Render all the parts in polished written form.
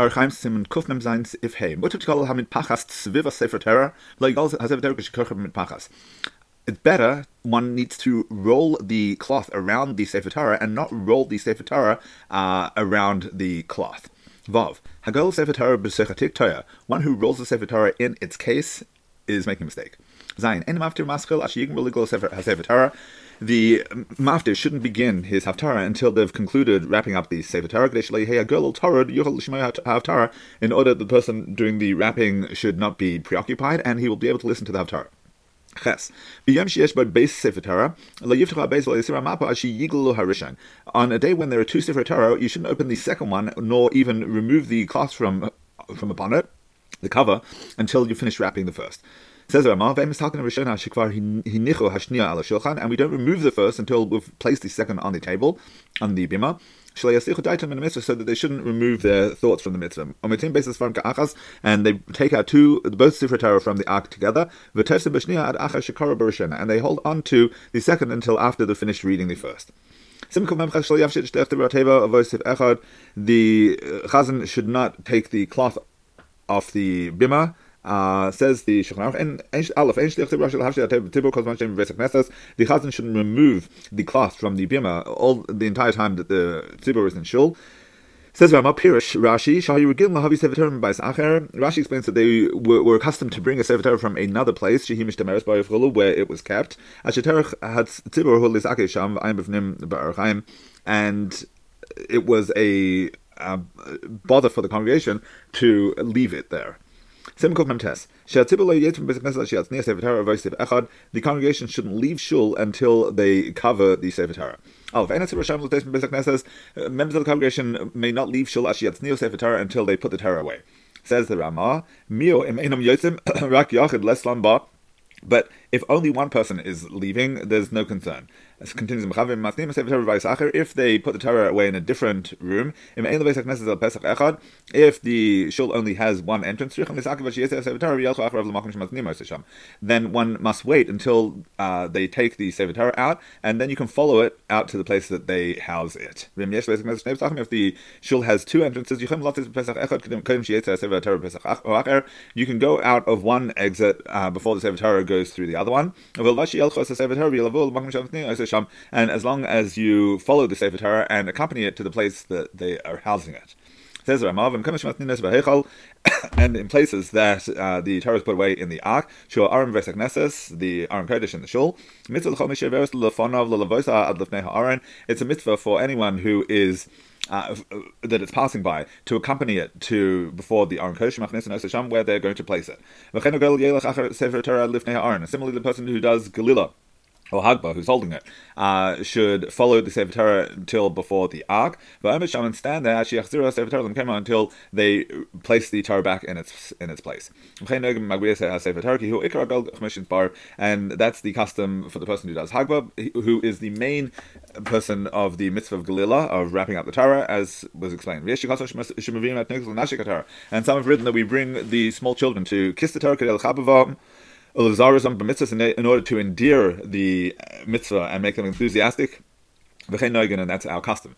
Archaim Simon Kuf Mem Zayin If Hey. What if you call Hamid Pachas Tzviva Sefer Torah? Like all Hasev Torah Kishikach Hamid Pachas. It's better one needs to roll the cloth around the Sefer Torah and not roll the Sefer Torah around the cloth. Vav Hagol Sefer Torah B'Sechatik Torah. One who rolls the Sefer Torah in its case is making a mistake. Zayin En Maftir Maskil Ashiyim Roligol Sefer Hasev Torah. The maftir shouldn't begin his haftarah until they've concluded wrapping up the Sefer Torah, in order that the person doing the wrapping should not be preoccupied and he will be able to listen to the haftarah. On a day when there are two Sefer Torah, you shouldn't open the second one, nor even remove the cloth from upon it, the cover, until you finish wrapping the first. Says Rama, and we don't remove the first until we've placed the second on the table, on the bima, so that they shouldn't remove their thoughts from the mitzvah. And they take out both Sefer Torah from the ark together, and they hold on to the second until after they've finished reading the first. The chazan should not take the cloth off the bima. Says the Shulchan Aruch, the chazan shouldn't remove the cloth from the bima all the entire time that the tzibur is in shul. Says Rama Pirish Rashi, Rashi explains that they were accustomed to bring a sefer Torah from another place, where it was kept, and it was a bother for the congregation to leave it there. The congregation shouldn't leave shul until they cover the Sefer Torah. Members of the congregation may not leave shul until they put the Torah away. Says the Rama, but if only one person is leaving, there's no concern. If they put the Torah away in a different room, if the shul only has one entrance, then one must wait until they take the Sefer Torah out, and then you can follow it out to the place that they house it. If the shul has two entrances, you can go out of one exit before the Sefer Torah goes through the other one, and as long as you follow the Sefer Torah and accompany it to the place that they are housing it. And in places that the Torah is put away in the ark, the Aron Kodesh and the Shul, it's a mitzvah for anyone who is that it's passing by to accompany it to before the Aron Kodesh, where they're going to place it. Similarly, the person who does Gelilah or Hagba, who's holding it, should follow the Sefer Torah until before the Ark. But and stand there until they place the Torah back in its place. And that's the custom for the person who does Hagba, who is the main person of the mitzvah of Gelilah, of wrapping up the Torah, as was explained. And some have written that we bring the small children to kiss the Torah, in order to endear the mitzvah and make them enthusiastic, and that's our custom.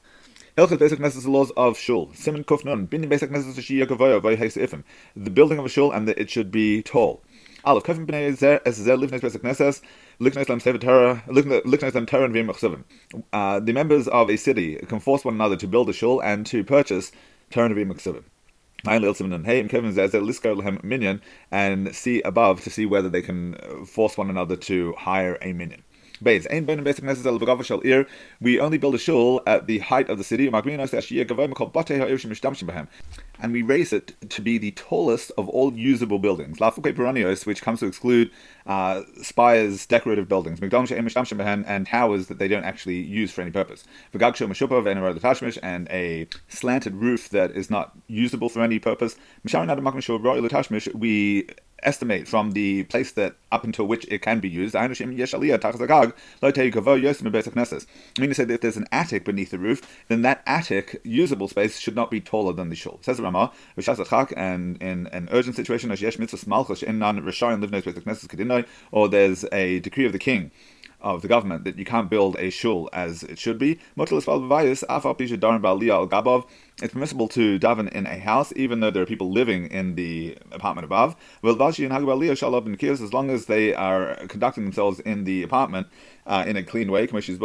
The laws of shul. The building of a shul, and that it should be tall. The members of a city can force one another to build a shul and to purchase Torah and Mitzvah. And see above to see whether they can force one another to hire a minion. We only build a shul at the height of the city, and we raise it to be the tallest of all usable buildings, which comes to exclude spires, decorative buildings, and towers that they don't actually use for any purpose, and a slanted roof that is not usable for any purpose. We estimate from the place that up until which it can be used. I mean to say that if there's an attic beneath the roof, then that attic usable space should not be taller than the shul. Says the Rama, and in an urgent situation, or there's a decree of the king of the government, that you can't build a shul as it should be. It's permissible to daven in a house, even though there are people living in the apartment above. As long as they are conducting themselves in the apartment in a clean way. Gimel.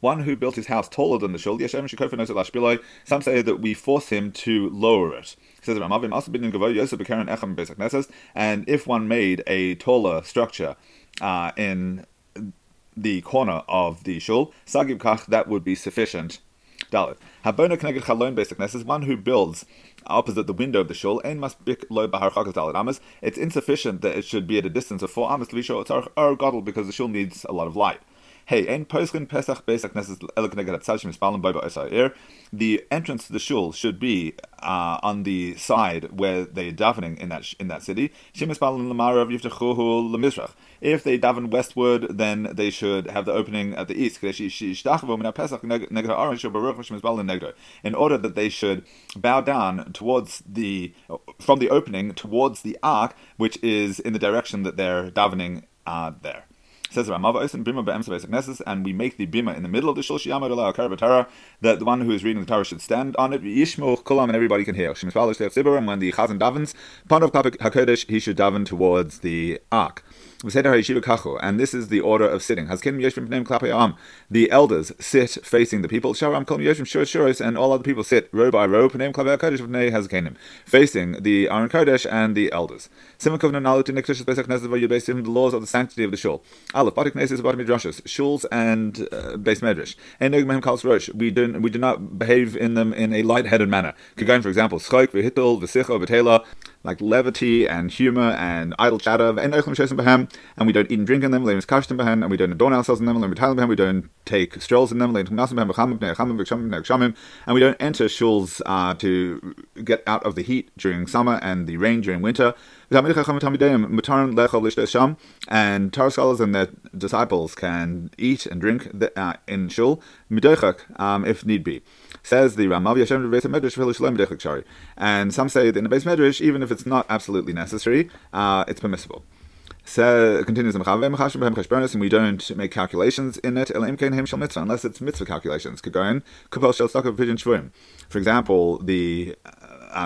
One who built his house taller than the shul, some say that we force him to lower it. And if one made a taller structure in the corner of the shul, that would be sufficient. One who builds opposite the window of the shul, it's insufficient that it should be at a distance of 4 amas because the shul needs a lot of light. Hey, the entrance to the shul should be on the side where they are davening in that city. If they daven westward, then they should have the opening at the east, in order that they should bow down from the opening towards the ark, which is in the direction that they're davening there. Says Bima, and we make the bima in the middle of the shul, that the one who is reading the Torah should stand on it, and everybody can hear. And when the chazan davens, he should daven towards the ark. And this is the order of sitting. The elders sit facing the people, and all other people sit row by row, facing the Aron Kodesh and the elders. The laws of the sanctity of the shul. Shuls and Beis Medrash. We do not behave in them in a light-headed manner. For example, like levity and humor and idle chatter, and we don't eat and drink in them, and we don't adorn ourselves in them, and we don't take strolls in them, and we don't enter shuls to get out of the heat during summer and the rain during winter. And Torah scholars and their disciples can eat and drink in shul, if need be. Says the Ramav, and some say that in the Beis Medrash, even if it's not absolutely necessary, it's permissible. So continues, and we don't make calculations in it unless it's mitzvah calculations. For example, the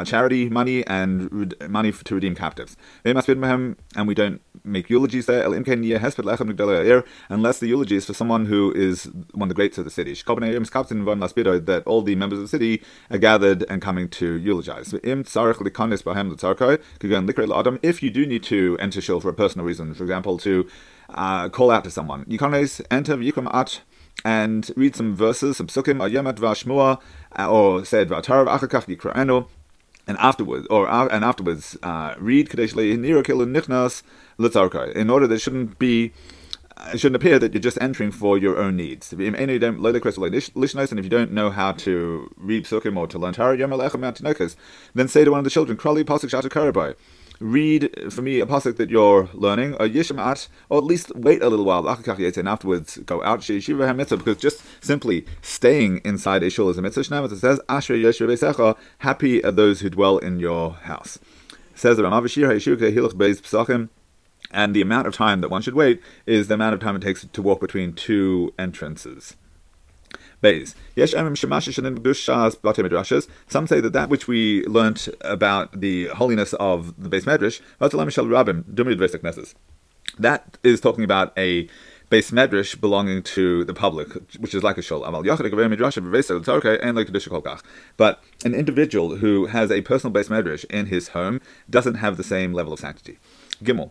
charity money and money to redeem captives, and we don't make eulogies there unless the eulogy is for someone who is one of the greats of the city, that all the members of the city are gathered and coming to eulogize. If you do need to enter shul for a personal reason, for example to call out to someone, enter and read some verses, some psukim, or said, and afterwards, read Kadesh Le'Nira Kil Nichnas Litzarkai, in order that it shouldn't appear that you're just entering for your own needs. And if you don't know how to read Sukkim or to learn Torah, then say to one of the children, Krali Pasuk Shata Karabai, read for me a pasuk that you're learning, or Yishmat, or at least wait a little while, and afterwards go out, because just simply staying inside a shul is a mitzvah. It says, Asher Yeshua B'Secha, happy are those who dwell in your house. Says the Ramav Shir HaYeshua Kehiluch Beis Pesachim, and the amount of time that one should wait is the amount of time it takes to walk between two entrances. Beis. Some say that which we learnt about the holiness of the Beis Medrash, that is talking about a Beis Medrash belonging to the public, which is like a shul. But an individual who has a personal Beis Medrash in his home doesn't have the same level of sanctity. Gimel.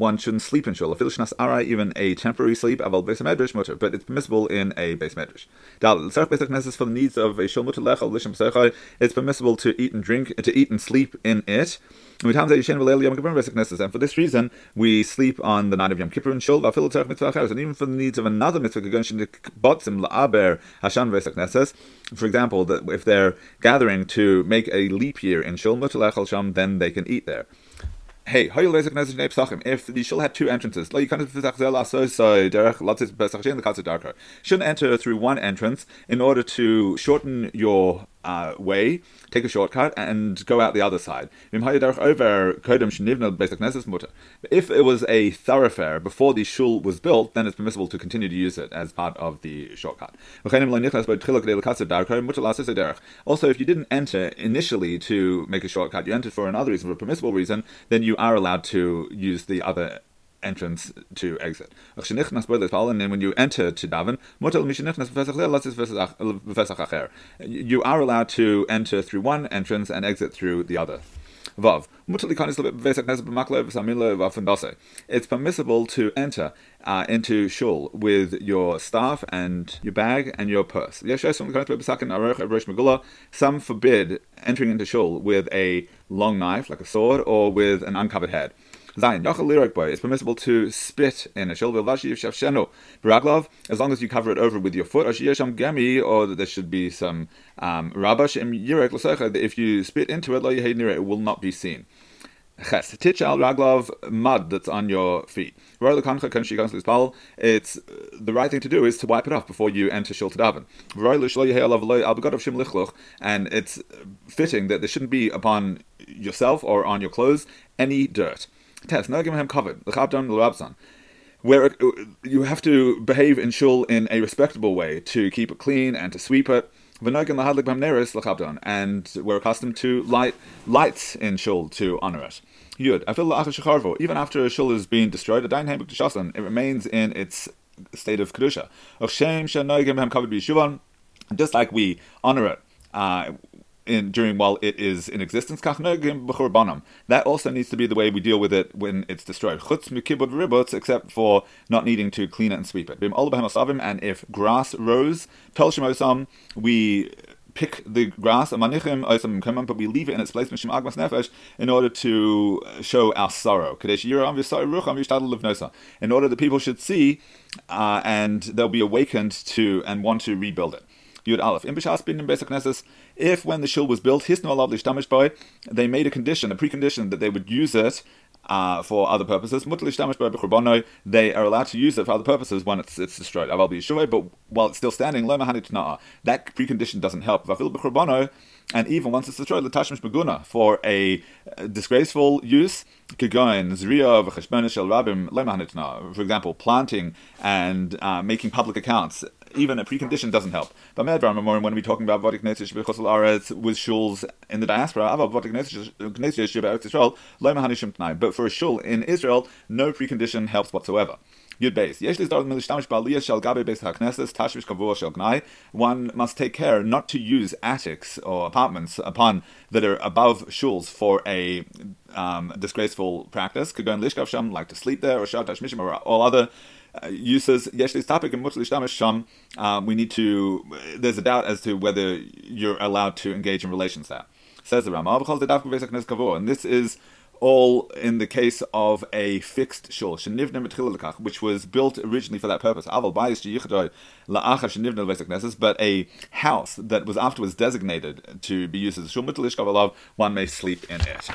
One shouldn't sleep in shul. Even a temporary sleep, but it's permissible in a Beis Medrash. Dal. For the needs of a shul, it's permissible to eat and sleep in it. And for this reason, we sleep on the night of Yom Kippur in shul. And even for the needs of another mitzvah, for example, that if they're gathering to make a leap year in shul, then they can eat there. Hey, if the shul had two entrances, shouldn't enter through one entrance in order to shorten your way, take a shortcut, and go out the other side. If it was a thoroughfare before the shul was built, then it's permissible to continue to use it as part of the shortcut. Also, if you didn't enter initially to make a shortcut, you entered for another reason, for a permissible reason, then you are allowed to use the other entrance to exit. And then when you enter to daven, you are allowed to enter through one entrance and exit through the other. It's permissible to enter into shul with your staff and your bag and your purse. Some forbid entering into shul with a long knife, like a sword, or with an uncovered head. It's permissible to spit in a shul, as long as you cover it over with your foot, or there should be some rabash. If you spit into it, it will not be seen. Titch al raglov, mud that's on your feet. It's the right thing to do is to wipe it off before you enter shul to daven. And it's fitting that there shouldn't be upon yourself or on your clothes any dirt. Where you have to behave in shul in a respectable way, to keep it clean and to sweep it. And we're accustomed to lights in shul to honor it. Even after a shul is being destroyed, it remains in its state of kedusha. Just like we honor it while it is in existence, that also needs to be the way we deal with it when it's destroyed, except for not needing to clean it and sweep it. And if grass rose, we pick the grass, but we leave it in its place in order to show our sorrow, in order that people should see and they'll be awakened to and want to rebuild it. If when the shul was built, they made a precondition that they would use it for other purposes, they are allowed to use it for other purposes when it's destroyed. But while it's still standing, that precondition doesn't help. And even once it's destroyed, for a disgraceful use, for example, planting and making public accounts, even a precondition doesn't help. But when we're talking about with shuls in the diaspora, but for a shul in Israel, no precondition helps whatsoever. One must take care not to use attics or apartments that are above shuls for a disgraceful practice, like to sleep there, or all other uses. There's a doubt as to whether you're allowed to engage in relations there. Says the Rama, and this is all in the case of a fixed shul, which was built originally for that purpose. But a house that was afterwards designated to be used as a shul, one may sleep in it.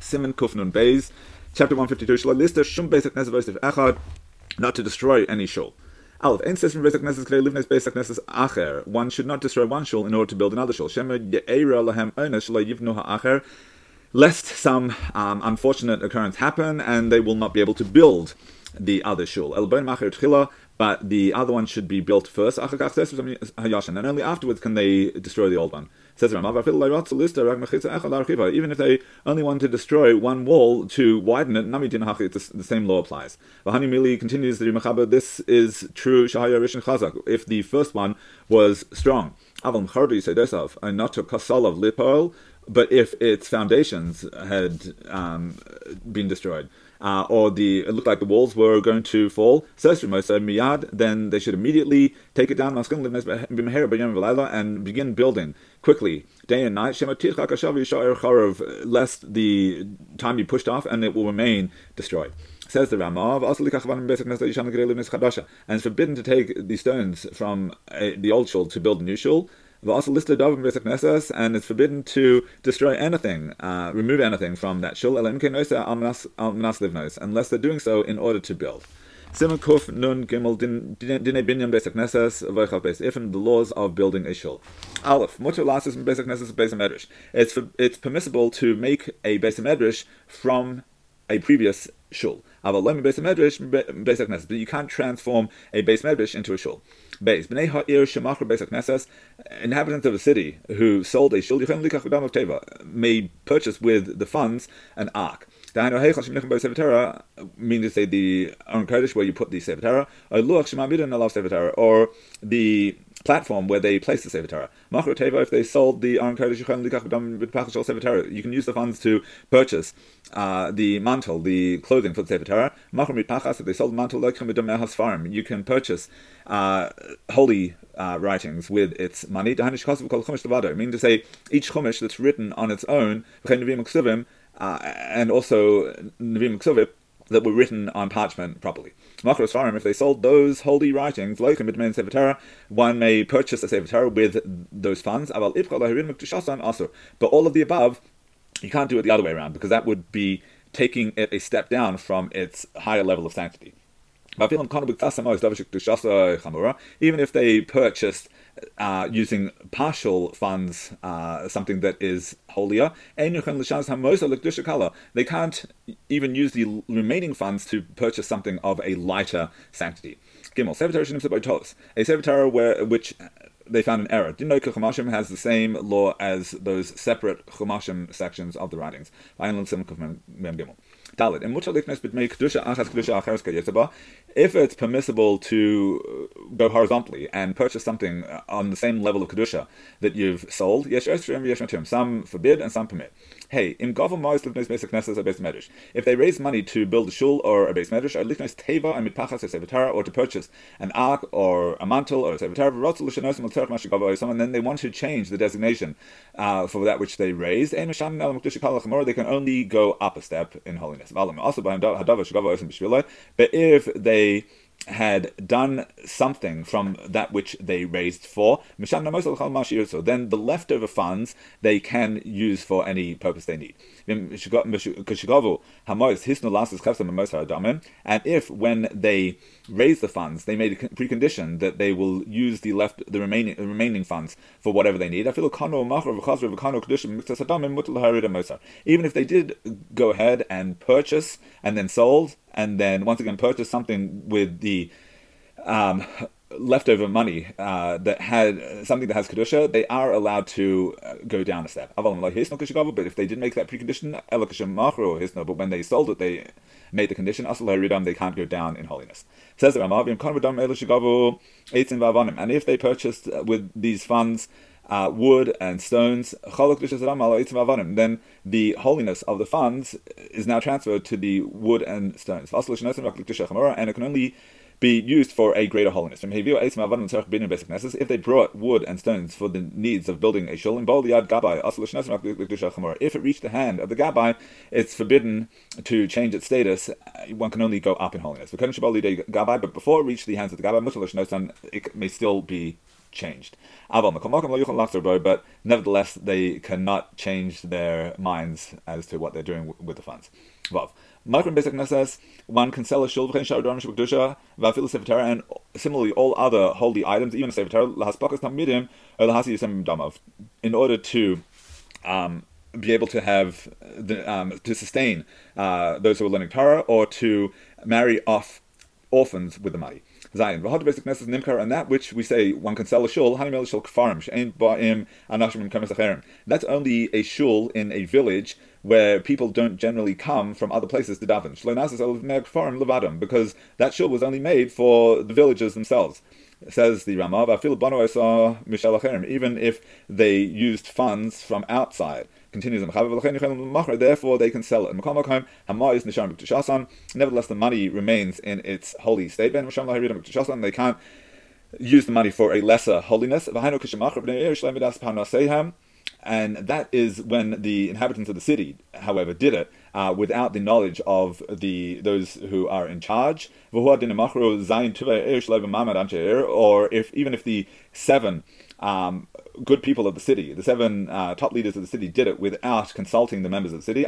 Siman Kufnun Beis, chapter 152. Not to destroy any shul. One should not destroy one shul in order to build another shul, lest some unfortunate occurrence happen and they will not be able to build the other shul. But the other one should be built first, and only afterwards can they destroy the old one. Even if they only want to destroy one wall to widen it, the same law applies. V'hani Mili continues the Machaber, this is true if the first one was strong. And not to Kasalov Lipol, but if its foundations had been destroyed, it looked like the walls were going to fall, then they should immediately take it down and begin building quickly, day and night, lest the time be pushed off and it will remain destroyed. Says the Rama, and it's forbidden to take the stones from the old shul to build a new shul. And it's forbidden to destroy anything, remove anything from that shul, unless they're doing so in order to build. Simankuf Nun Gimel Dine Binyan Beis HaKnesses V'Echav Beis Ifin, the laws of building a shul. Aleph, Mutter Lasis Beis HaKnesses Beis HaMedrash. It's permissible to make a Beis HaMedrash from a previous shul. But you can't transform a Beis Medrash into a shul. Beis Bnei Ha'ir Shemachar Beis HaKnesses, inhabitants of a city who sold a shul, may purchase with the funds an ark. Meaning to say the Aron Kodesh where you put the Sefer Torah, or the platform where they place the Sefer Torah. If they sold the Aron Kodesh, you can use the funds to purchase the mantle, the clothing for the Sefer Torah. If they sold the mantle, you can purchase holy writings with its money. Meaning to say each chumash that's written on its own, and also Nevi'im Ksuvim that were written on parchment properly. Machros Farim, if they sold those holy writings, one may purchase a Sefer Torah with those funds. But all of the above, you can't do it the other way around, because that would be taking it a step down from its higher level of sanctity. Even if they purchased using partial funds, something that is holier, they can't even use the remaining funds to purchase something of a lighter sanctity. Gimel, a Sefer Torah which they found an error. Dino Chumashim has the same law as those separate Chumashim sections of the writings. If it's permissible to go horizontally and purchase something on the same level of Kedusha that you've sold, some forbid and some permit. Hey, if they raise money to build a shul or a Beis Medrash, or to purchase an ark or a mantle or a Sefer Torah, and then they want to change the designation for that which they raised, they can only go up a step in holiness. But if they had done something from that which they raised for, then the leftover funds they can use for any purpose they need. And if, when they raise the funds, they made a precondition that they will use the remaining funds for whatever they need, even if they did go ahead and purchase and then sold, and then once again purchase something with the leftover money that had something that has Kedusha, they are allowed to go down a step. But if they did make that precondition, but when they sold it, they made the condition, they can't go down in holiness. And if they purchased with these funds wood and stones, then the holiness of the funds is now transferred to the wood and stones. And it can only be used for a greater holiness. If they brought wood and stones for the needs of building a shul, if it reached the hand of the Gabbai, it's forbidden to change its status. One can only go up in holiness. But before it reached the hands of the Gabbai, it may still be changed. But nevertheless, they cannot change their minds as to what they're doing with the funds. One can sell a shul, and similarly all other holy items, even a Sefer Torah, in order to be able to have to sustain those who are learning Torah, or to marry off orphans with the money. Zion, and that which we say one can sell a shul, that's only a shul in a village where people don't generally come from other places to daven, because that shul was only made for the villagers themselves. Says the Rama, even if they used funds from outside. Continues, therefore they can sell it. Nevertheless, the money remains in its holy state. They can't use the money for a lesser holiness. And that is when the inhabitants of the city, however, did it without the knowledge of those who are in charge. Or even if the seven good people of the city, the seven top leaders of the city, did it without consulting the members of the city,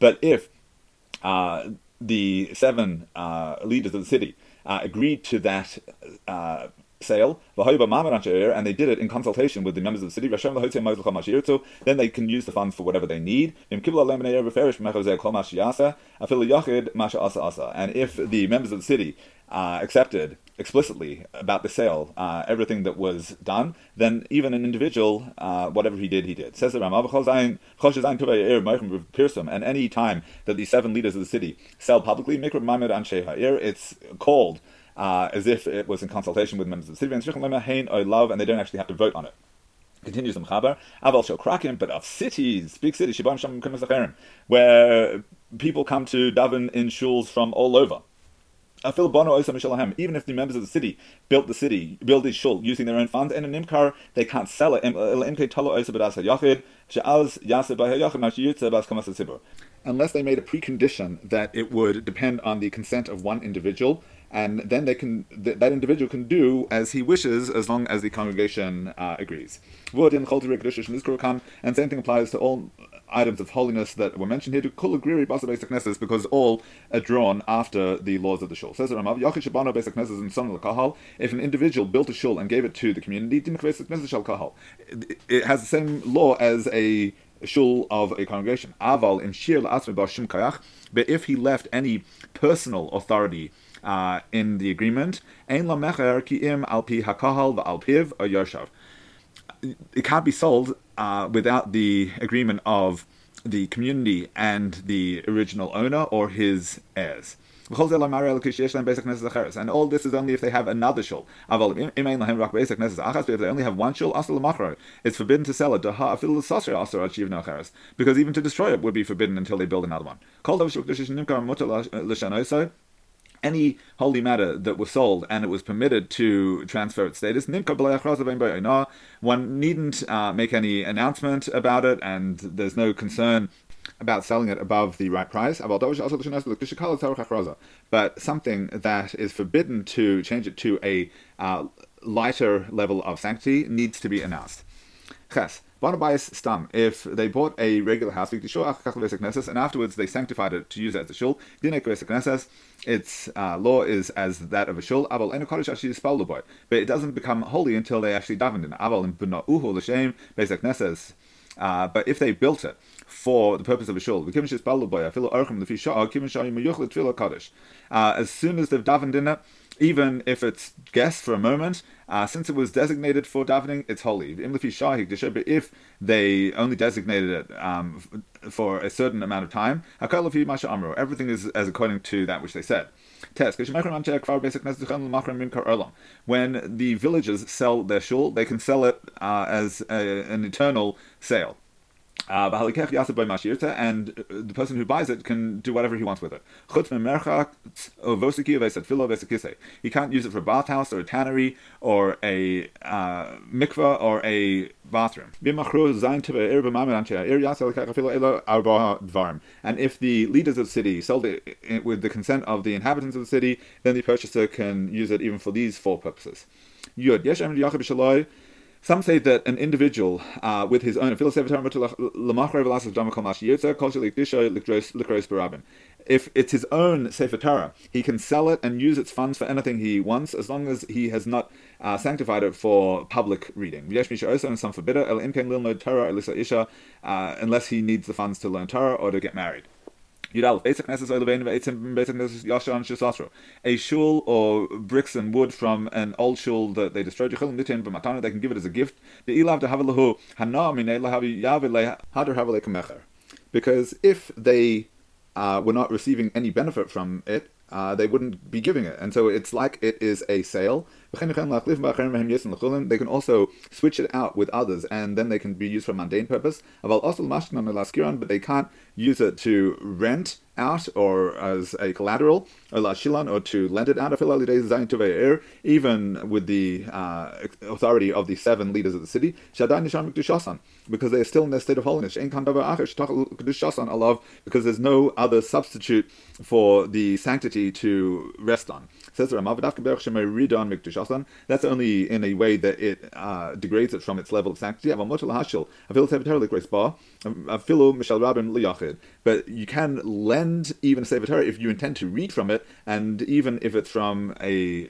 but if the seven leaders of the city agreed to that sale, and they did it in consultation with the members of the city. Then they can use the funds for whatever they need. And if the members of the city accepted explicitly about the sale, everything that was done, then even an individual, whatever he did. Says the Rambam, and any time that the seven leaders of the city sell publicly, it's called as if it was in consultation with members of the city, and they don't actually have to vote on it. Continues the Mechaber, Aval Shel Krakim, but of cities, big cities, where people come to daven in shuls from all over. Even if the members of the city built the shul using their own funds, and in Nimkar, they can't sell it. Unless they made a precondition that it would depend on the consent of one individual, and then that individual can do as he wishes, as long as the congregation agrees. And same thing applies to all items of holiness that were mentioned here, because all are drawn after the laws of the shul. Says the Rambam, if an individual built a shul and gave it to the community, it has the same law as a shul of a congregation. But if he left any personal authority in the agreement, it can't be sold without the agreement of the community and the original owner or his heirs. And all this is only if they have another shul. But if they only have one shul, it's forbidden to sell it, because even to destroy it would be forbidden until they build another one. Any holy matter that was sold and it was permitted to transfer its status, one needn't make any announcement about it, and there's no concern about selling it above the right price. But something that is forbidden to change it to a lighter level of sanctity needs to be announced. If they bought a regular house, and afterwards they sanctified it to use it as a shul, its law is as that of a shul, but it doesn't become holy until they actually davened in it. But if they built it for the purpose of a shul, as soon as they've davened in it, even if it's guessed for a moment, since it was designated for davening, it's holy. But if they only designated it for a certain amount of time, everything is as according to that which they said. When the villagers sell their shul, they can sell it as an eternal sale. And the person who buys it can do whatever he wants with it. He can't use it for a bathhouse or a tannery or a mikveh or a bathroom. And if the leaders of the city sold it with the consent of the inhabitants of the city, then the purchaser can use it even for these four purposes. Some say that an individual with his own, if it's his own Sefer Torah, he can sell it and use its funds for anything he wants, as long as he has not sanctified it for public reading. And some forbid it, unless he needs the funds to learn Torah or to get married. A shul or bricks and wood from an old shul that they destroyed, they can give it as a gift, because if they were not receiving any benefit from it, they wouldn't be giving it, and so it's like it is a sale. They can also switch it out with others, and then they can be used for mundane purpose. But they can't use it to rent out or as a collateral, or to lend it out, even with the authority of the seven leaders of the city, because they are still in their state of holiness, because there's no other substitute for the sanctity to rest on. shasan. That's only in a way that it degrades it from its level of sanctity. But you can lend even a Sefer Torah if you intend to read from it, and even if it's from a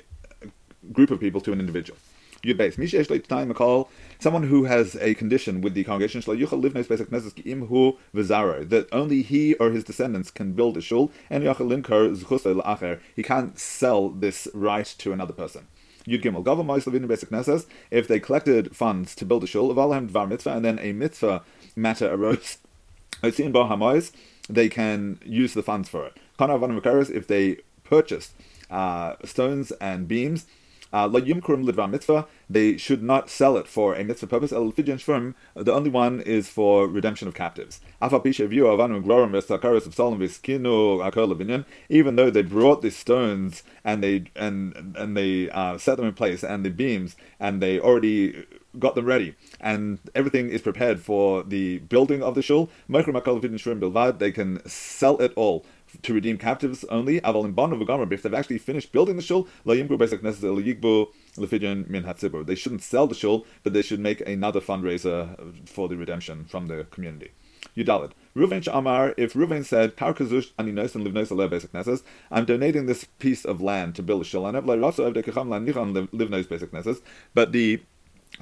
group of people to an individual. Someone who has a condition with the congregation, that only he or his descendants can build a shul, and he can't sell this right to another person. If they collected funds to build a shul, and then a mitzvah matter arose, they can use the funds for it. If they purchased stones and beams, they should not sell it for a mitzvah purpose. The only one is for redemption of captives. Even though they brought the stones and they set them in place, and the beams, and they already got them ready, and everything is prepared for the building of the shul, they can sell it all to redeem captives only. If they've actually finished building the shul, they shouldn't sell the shul, but they should make another fundraiser for the redemption from the community. Yudalit. Ruvain Sha'amar, if Ruvain said, I'm donating this piece of land to build a shul, but the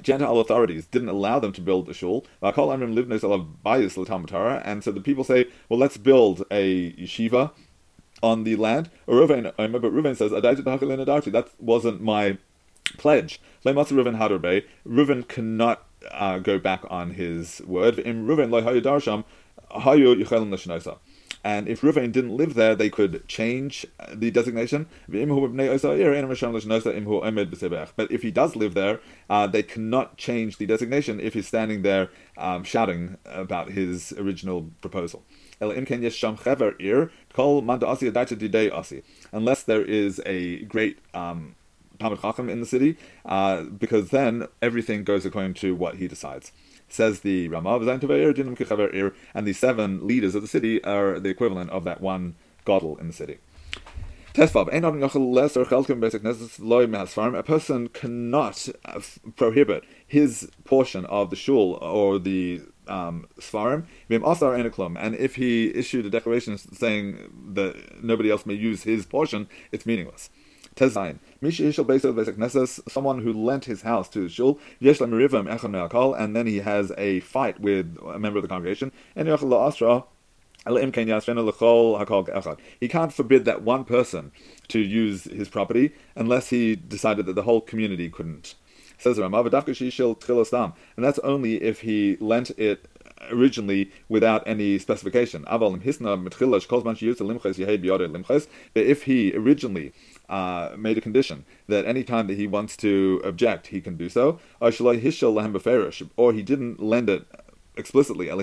Gentile authorities didn't allow them to build a shul, and so the people say, well, let's build a yeshiva on the land. But Reuven says, that wasn't my pledge. Reuven cannot go back on his word. And if Reuven didn't live there, they could change the designation. But if he does live there, they cannot change the designation if he's standing there shouting about his original proposal. Unless there is a great Talmid Chacham in the city, because then everything goes according to what he decides. Says the Rama, and the 7 leaders of the city are the equivalent of that one gadol in the city. A person cannot prohibit his portion of the shul or the Svarim, and if he issued a declaration saying that nobody else may use his portion, it's meaningless. Someone who lent his house to the shul, and then he has a fight with a member of the congregation, he can't forbid that one person to use his property unless he decided that the whole community couldn't. Says Rama, and that's only if he lent it originally without any specification. But if he originally made a condition that any time that he wants to object, he can do so, or he didn't lend it explicitly, but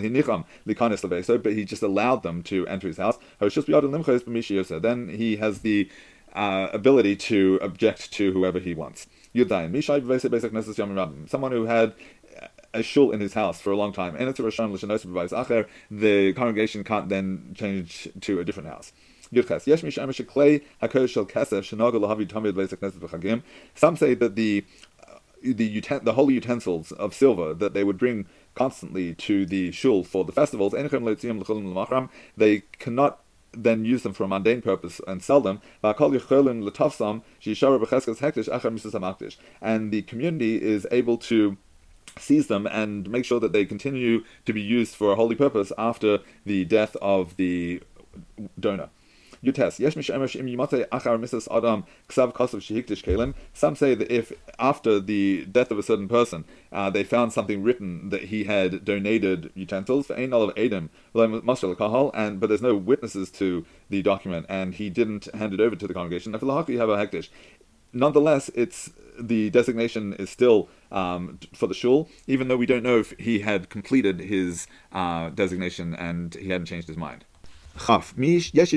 he just allowed them to enter his house, then he has the ability to object to whoever he wants. Someone who had a shul in his house for a long time, the congregation can't then change to a different house. Some say that the holy utensils of silver that they would bring constantly to the shul for the festivals, they cannot then use them for a mundane purpose and sell them. And the community is able to seize them and make sure that they continue to be used for a holy purpose after the death of the donor. Some say that if after the death of a certain person they found something written that he had donated utensils, but there's no witnesses to the document and he didn't hand it over to the congregation, nonetheless, the designation is still for the shul, even though we don't know if he had completed his designation and he hadn't changed his mind. There are those that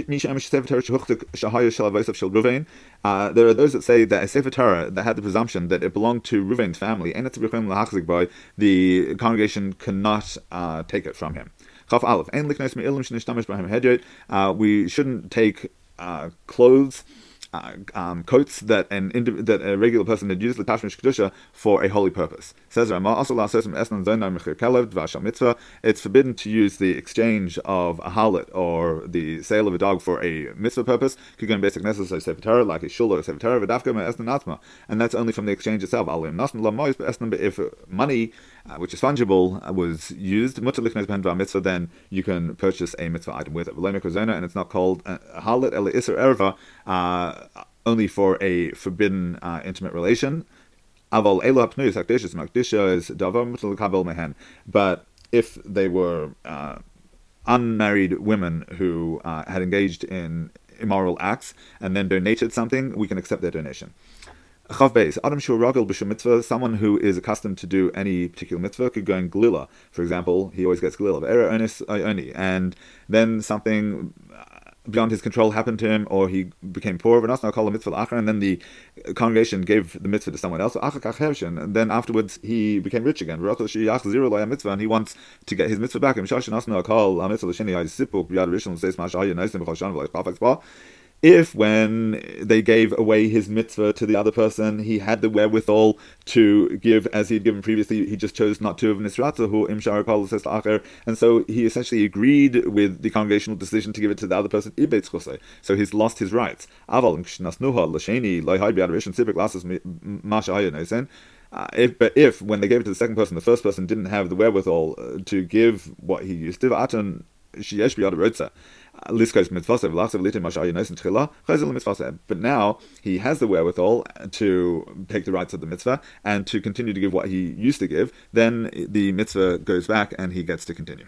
say that a Sefer Torah that had the presumption that it belonged to Ruvain's family, the congregation cannot take it from him. We shouldn't take clothes coats that a regular person had used l'tashmish kedusha for a holy purpose. Says Rama, it's forbidden to use the exchange of a harlot or the sale of a dog for a mitzvah purpose. Like a shul or a sefer Torah, and that's only from the exchange itself. If money, which is fungible, was used, then you can purchase a mitzvah item with it. And it's not called harlot ela iser erva, only for a forbidden intimate relation. But if they were unmarried women who had engaged in immoral acts and then donated something, we can accept their donation. Chav Beis, Adam Shuragel B'Shem Mitzvah, someone who is accustomed to do any particular mitzvah, could go in glila. For example, he always gets glila, Era Onis Oni, and then something beyond his control happened to him, or he became poor, and then the congregation gave the mitzvah to someone else, and then afterwards he became rich again, and he wants to get his mitzvah back. If when they gave away his mitzvah to the other person, he had the wherewithal to give as he'd given previously, he just chose not to, and so he essentially agreed with the congregational decision to give it to the other person, so he's lost his rights. But if when they gave it to the second person, the first person didn't have the wherewithal to give what he used to, but now he has the wherewithal to take the rights of the mitzvah and to continue to give what he used to give, then the mitzvah goes back and he gets to continue.